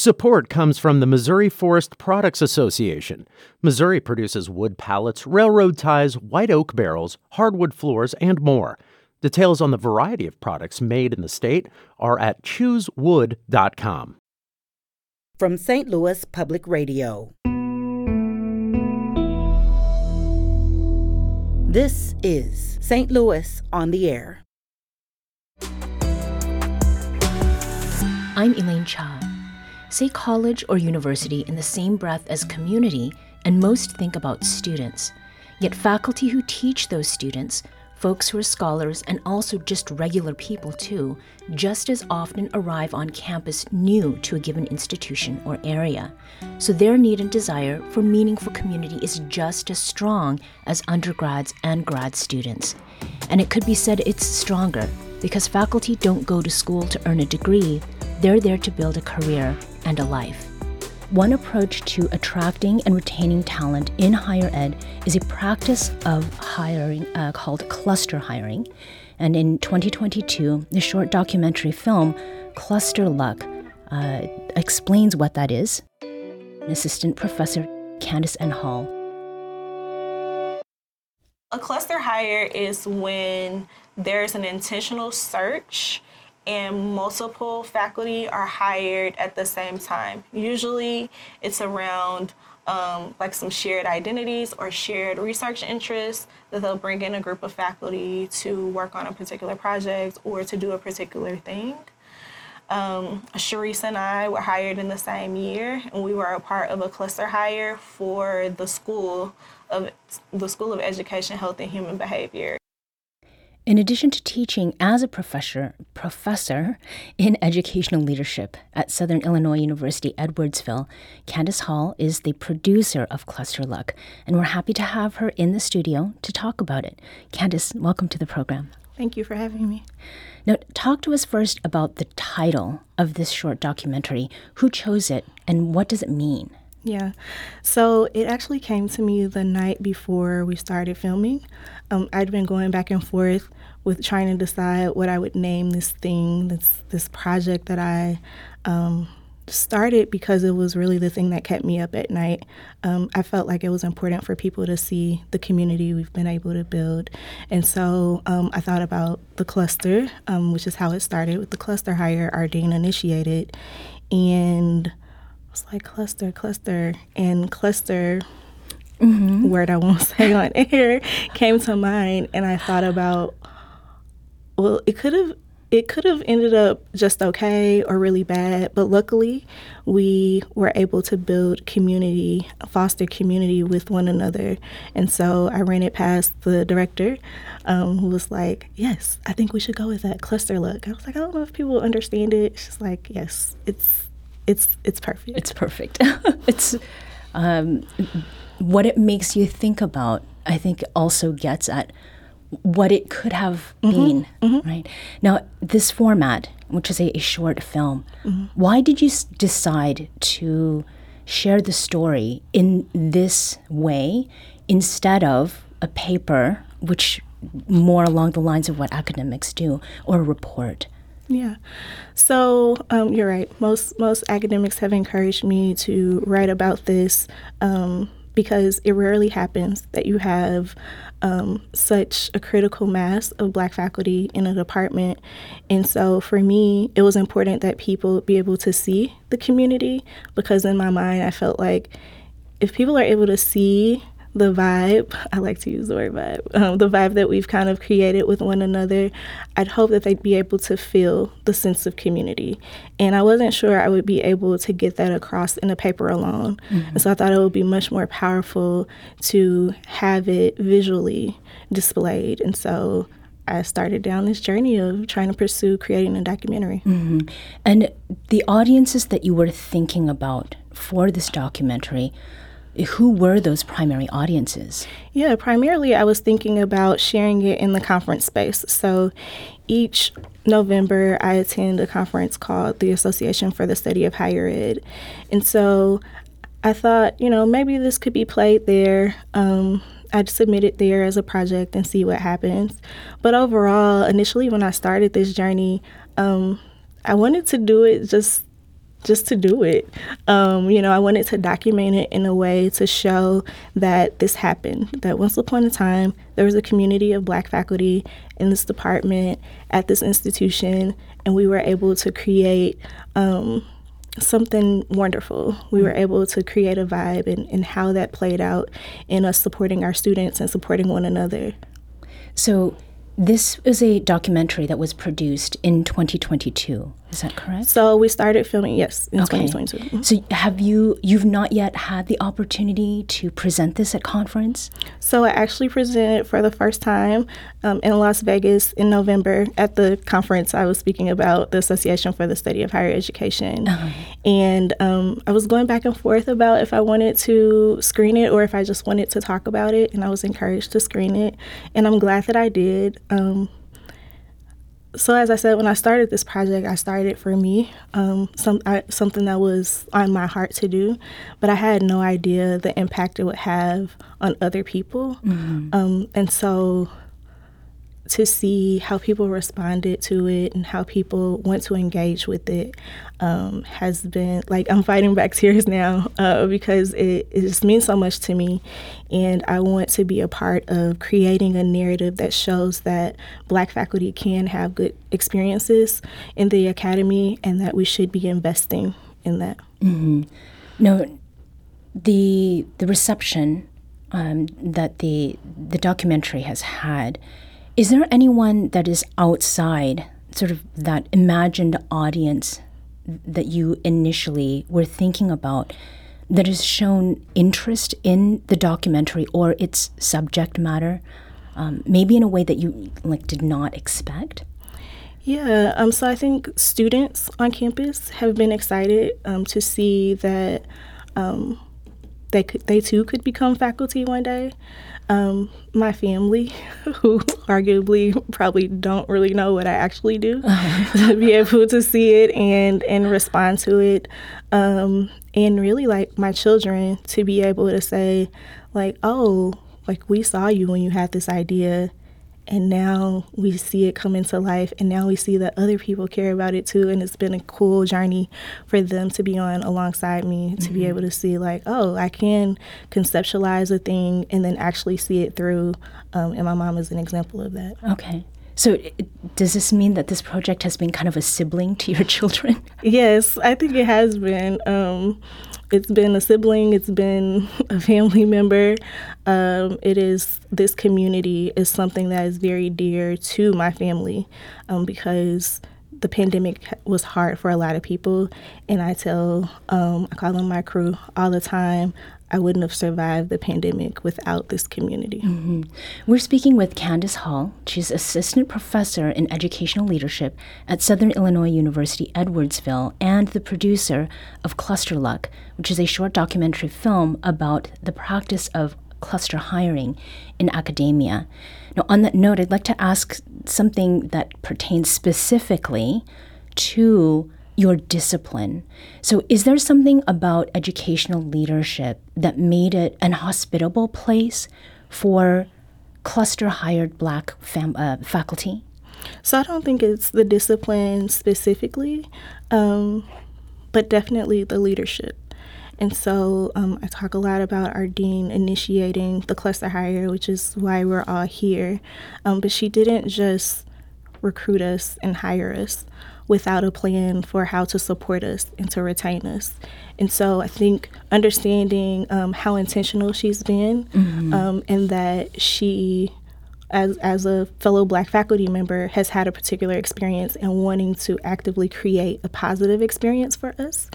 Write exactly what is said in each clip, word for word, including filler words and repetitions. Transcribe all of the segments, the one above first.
Support comes from the Missouri Forest Products Association. Missouri produces wood pallets, railroad ties, white oak barrels, hardwood floors, and more. Details on the variety of products made in the state are at choose wood dot com. From Saint Louis Public Radio. This is Saint Louis on the Air. I'm Elaine Chao. Say college or university in the same breath as community, and most think about students. Yet faculty who teach those students, folks who are scholars, and also just regular people too, just as often arrive on campus new to a given institution or area. So their need and desire for meaningful community is just as strong as undergrads and grad students. And it could be said it's stronger, because faculty don't go to school to earn a degree, they're there to build a career and a life. One approach to attracting and retaining talent in higher ed is a practice of hiring uh, called cluster hiring. And in twenty twenty-two, the short documentary film Cluster Luck uh, explains what that is. Assistant Professor Candace N. Hall. A cluster hire is when there's an intentional search and multiple faculty are hired at the same time. Usually it's around um, like some shared identities or shared research interests that they'll bring in a group of faculty to work on a particular project or to do a particular thing. Um, Cherise and I were hired in the same year, and we were a part of a cluster hire for the School of, the School of Education, Health and Human Behavior. In addition to teaching as a professor, professor in educational leadership at Southern Illinois University Edwardsville, Candace Hall is the producer of Cluster Luck, and we're happy to have her in the studio to talk about it. Candace, welcome to the program. Thank you for having me. Now, talk to us first about the title of this short documentary. Who chose it, and what does it mean? Yeah, so it actually came to me the night before we started filming. Um, I'd been going back and forth with trying to decide what I would name this thing, this this project that I um, started, because it was really the thing that kept me up at night. Um, I felt like it was important for people to see the community we've been able to build. And so um, I thought about the cluster, um, which is how it started, with the cluster hire our dean initiated. And it's like cluster, cluster, and cluster, mm-hmm. word I won't say on air, came to mind, and I thought about, well, it could have it could have ended up just okay or really bad, but luckily we were able to build community, foster community with one another. And so I ran it past the director, um, who was like, yes, I think we should go with that, Cluster Luck. I was like, I don't know if people understand it. She's like, yes, it's It's it's perfect. It's perfect. it's um, what it makes you think about, I think, also gets at what it could have mm-hmm. been, mm-hmm. right? Now, this format, which is a, a short film, mm-hmm. why did you s- decide to share the story in this way instead of a paper, which more along the lines of what academics do, or a report? Yeah. So um, you're right. Most most academics have encouraged me to write about this um, because it rarely happens that you have um, such a critical mass of Black faculty in a department. And so for me, it was important that people be able to see the community, because in my mind, I felt like if people are able to see the vibe, I like to use the word vibe, um, the vibe that we've kind of created with one another, I'd hope that they'd be able to feel the sense of community. And I wasn't sure I would be able to get that across in a paper alone. Mm-hmm. And so I thought it would be much more powerful to have it visually displayed. And so I started down this journey of trying to pursue creating a documentary. Mm-hmm. And the audiences that you were thinking about for this documentary, who were those primary audiences? Yeah, primarily I was thinking about sharing it in the conference space. So each November I attend a conference called the Association for the Study of Higher Ed. And so I thought, you know, maybe this could be played there. Um, I'd submit it there as a project and see what happens. But overall, initially when I started this journey, um, I wanted to do it just just to do it. Um, you know, I wanted to document it in a way to show that this happened, that once upon a time, there was a community of Black faculty in this department at this institution, and we were able to create um, something wonderful. We were able to create a vibe, and, and how that played out in us supporting our students and supporting one another. So this is a documentary that was produced in twenty twenty-two. Is that correct? So we started filming, yes, in okay. twenty twenty-two. Mm-hmm. So have you, you've not yet had the opportunity to present this at conference? So I actually presented for the first time um, in Las Vegas in November at the conference I was speaking about, the Association for the Study of Higher Education. Uh-huh. And um, I was going back and forth about if I wanted to screen it or if I just wanted to talk about it, and I was encouraged to screen it. And I'm glad that I did. Um, so as I said, when I started this project, I started for me, um, some, I, something that was on my heart to do, but I had no idea the impact it would have on other people. Mm-hmm. Um, and so to see how people responded to it and how people want to engage with it um, has been, like, I'm fighting back tears now uh, because it, it just means so much to me. And I want to be a part of creating a narrative that shows that Black faculty can have good experiences in the academy and that we should be investing in that. Mm-hmm. No, the, the reception um, that the the documentary has had, is there anyone that is outside sort of that imagined audience that you initially were thinking about that has shown interest in the documentary or its subject matter, um, maybe in a way that you like did not expect? Yeah, um, so I think students on campus have been excited um, to see that um, they could, they too could become faculty one day. Um, my family, who arguably probably don't really know what I actually do, to be able to see it and, and respond to it. Um, and really, like, my children to be able to say, like, oh, like, we saw you when you had this idea, and now we see it come into life, and now we see that other people care about it too, and it's been a cool journey for them to be on alongside me, to mm-hmm. be able to see, like, oh, I can conceptualize a thing and then actually see it through, um, and my mom is an example of that. Okay. So it, does this mean that this project has been kind of a sibling to your children? Yes, I think it has been. Um, it's been a sibling. It's been a family member. Um, it is, this community is something that is very dear to my family um, because the pandemic was hard for a lot of people. And I tell, um, I call them my crew all the time. I wouldn't have survived the pandemic without this community. Mm-hmm. We're speaking with Candace Hall. She's assistant professor in educational leadership at Southern Illinois University Edwardsville and the producer of Cluster Luck, which is a short documentary film about the practice of cluster hiring in academia. Now, on that note, I'd like to ask something that pertains specifically to your discipline. So is there something about educational leadership that made it an hospitable place for cluster-hired Black fam- uh, faculty? So I don't think it's the discipline specifically, um, but definitely the leadership. And so um, I talk a lot about our dean initiating the cluster hire, which is why we're all here. Um, but she didn't just recruit us and hire us without a plan for how to support us and to retain us. And so I think understanding um, how intentional she's been mm-hmm. um, and that she, as as a fellow Black faculty member, has had a particular experience and wanting to actively create a positive experience for us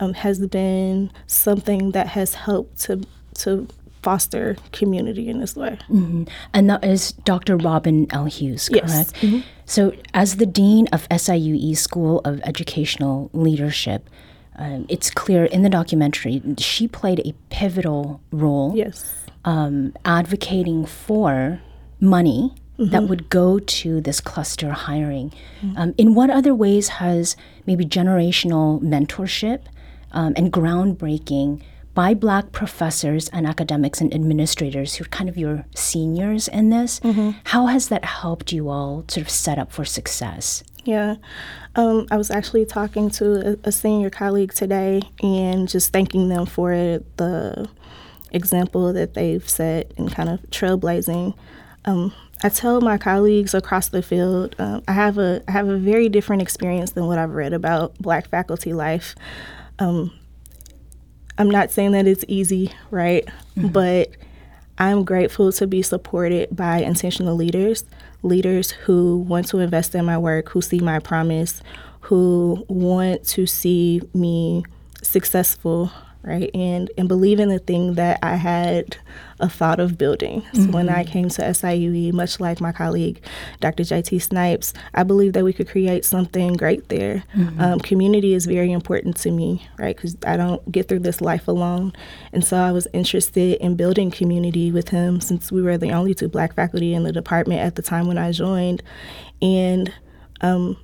um, has been something that has helped to to foster community in this way. Mm-hmm. And that is Doctor Robin L. Hughes, correct? Yes. Mm-hmm. So as the dean of S I U E School of Educational Leadership, um, it's clear in the documentary she played a pivotal role yes. um, advocating for money mm-hmm. that would go to this cluster hiring. Mm-hmm. Um, in what other ways has maybe generational mentorship um, and groundbreaking by Black professors and academics and administrators who are kind of your seniors in this, mm-hmm. how has that helped you all sort of set up for success? Yeah. Um, I was actually talking to a, a senior colleague today and just thanking them for the example that they've set and kind of trailblazing. Um, I tell my colleagues across the field, uh, I have a I have a very different experience than what I've read about Black faculty life. Um, I'm not saying that it's easy, right? Mm-hmm. But I'm grateful to be supported by intentional leaders, leaders who want to invest in my work, who see my promise, who want to see me successful, right? And and believe in the thing that I had a thought of building. So mm-hmm. when I came to S I U E, much like my colleague, Doctor J T Snipes, I believed that we could create something great there. Mm-hmm. Um, community is very important to me, right? Because I don't get through this life alone. And so I was interested in building community with him since we were the only two Black faculty in the department at the time when I joined. And, um,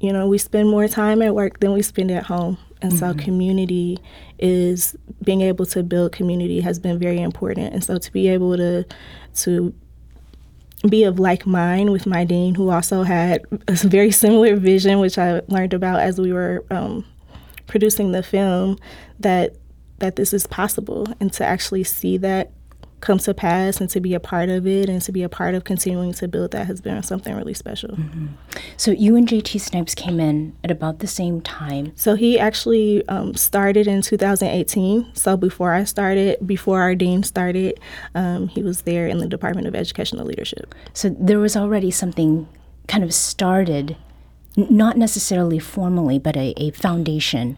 you know, we spend more time at work than we spend at home. And so mm-hmm. community is, being able to build community has been very important. And so to be able to to be of like mind with my dean, who also had a very similar vision, which I learned about as we were um, producing the film, that that this is possible. And to actually see that come to pass and to be a part of it and to be a part of continuing to build that has been something really special. Mm-hmm. So you and J T Snipes came in at about the same time. So he actually um, started in two thousand eighteen. So before I started, before our dean started, um, he was there in the Department of Educational Leadership. So there was already something kind of started, n- not necessarily formally, but a, a foundation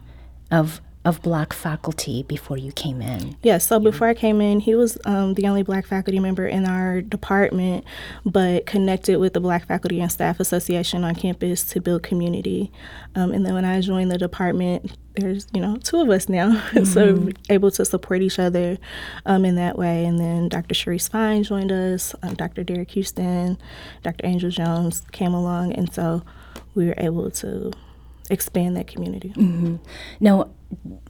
of of Black faculty before you came in. Yeah, so before I came in, he was um, the only Black faculty member in our department, but connected with the Black Faculty and Staff Association on campus to build community. Um, and then when I joined the department, there's, you know, two of us now, mm-hmm. so we're able to support each other um, in that way. And then Doctor Cherise Fine joined us, um, Doctor Derek Houston, Doctor Angel Jones came along, and so we were able to expand that community. Mm-hmm. Now,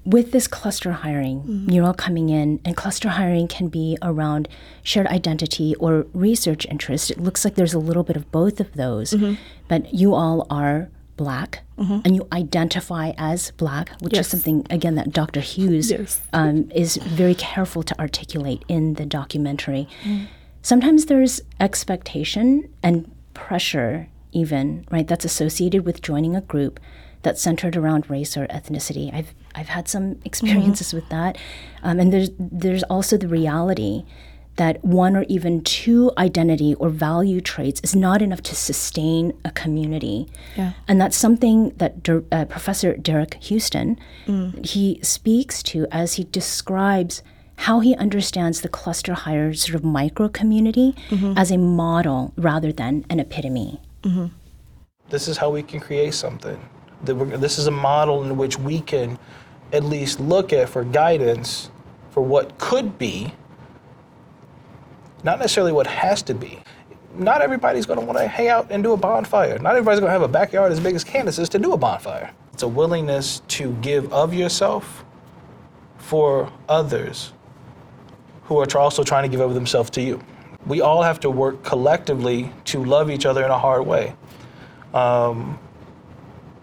with this cluster hiring, mm-hmm. you're all coming in, and cluster hiring can be around shared identity or research interest. It looks like there's a little bit of both of those, mm-hmm. but you all are Black, mm-hmm. and you identify as Black, which yes. is something, again, that Doctor Hughes yes. um, is very careful to articulate in the documentary. Mm-hmm. Sometimes there's expectation and pressure even, right, that's associated with joining a group that's centered around race or ethnicity. I've I've had some experiences mm-hmm. with that. Um, and there's there's also the reality that one or even two identity or value traits is not enough to sustain a community. Yeah. And that's something that Der, uh, Professor Derek Houston, mm. he speaks to as he describes how he understands the cluster hire sort of micro-community mm-hmm. as a model rather than an epitome. Mm-hmm. This is how we can create something. That we're, this is a model in which we can at least look at for guidance for what could be, not necessarily what has to be. Not everybody's going to want to hang out and do a bonfire. Not everybody's going to have a backyard as big as Candace's to do a bonfire. It's a willingness to give of yourself for others who are also trying to give of themselves to you. We all have to work collectively to love each other in a hard way. Um,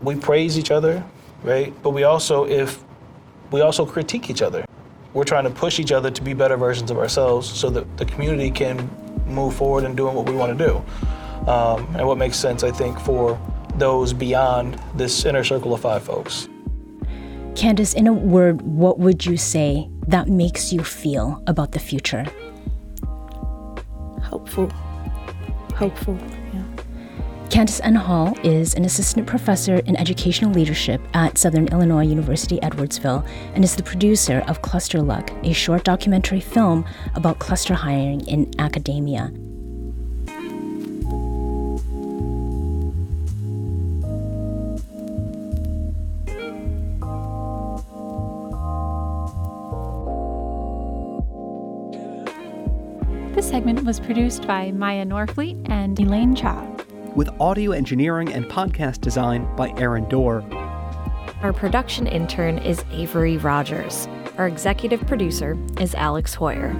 we praise each other, right? But we also, if we also critique each other. We're trying to push each other to be better versions of ourselves so that the community can move forward in doing what we want to do. Um, and what makes sense, I think, for those beyond this inner circle of five folks. Candace, in a word, what would you say that makes you feel about the future? Hopeful. Hopeful, yeah. Candace N. Hall is an assistant professor in educational leadership at Southern Illinois University Edwardsville and is the producer of Cluster Luck, a short documentary film about cluster hiring in academia. This segment was produced by Maya Norfleet and Elaine Chao, with audio engineering and podcast design by Aaron Doerr. Our production intern is Avery Rogers. Our executive producer is Alex Hoyer.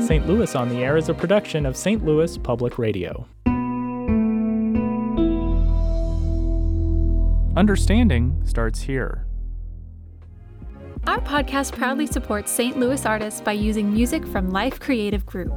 Saint Louis on the Air is a production of Saint Louis Public Radio. Understanding starts here. Our podcast proudly supports Saint Louis artists by using music from Life Creative Group.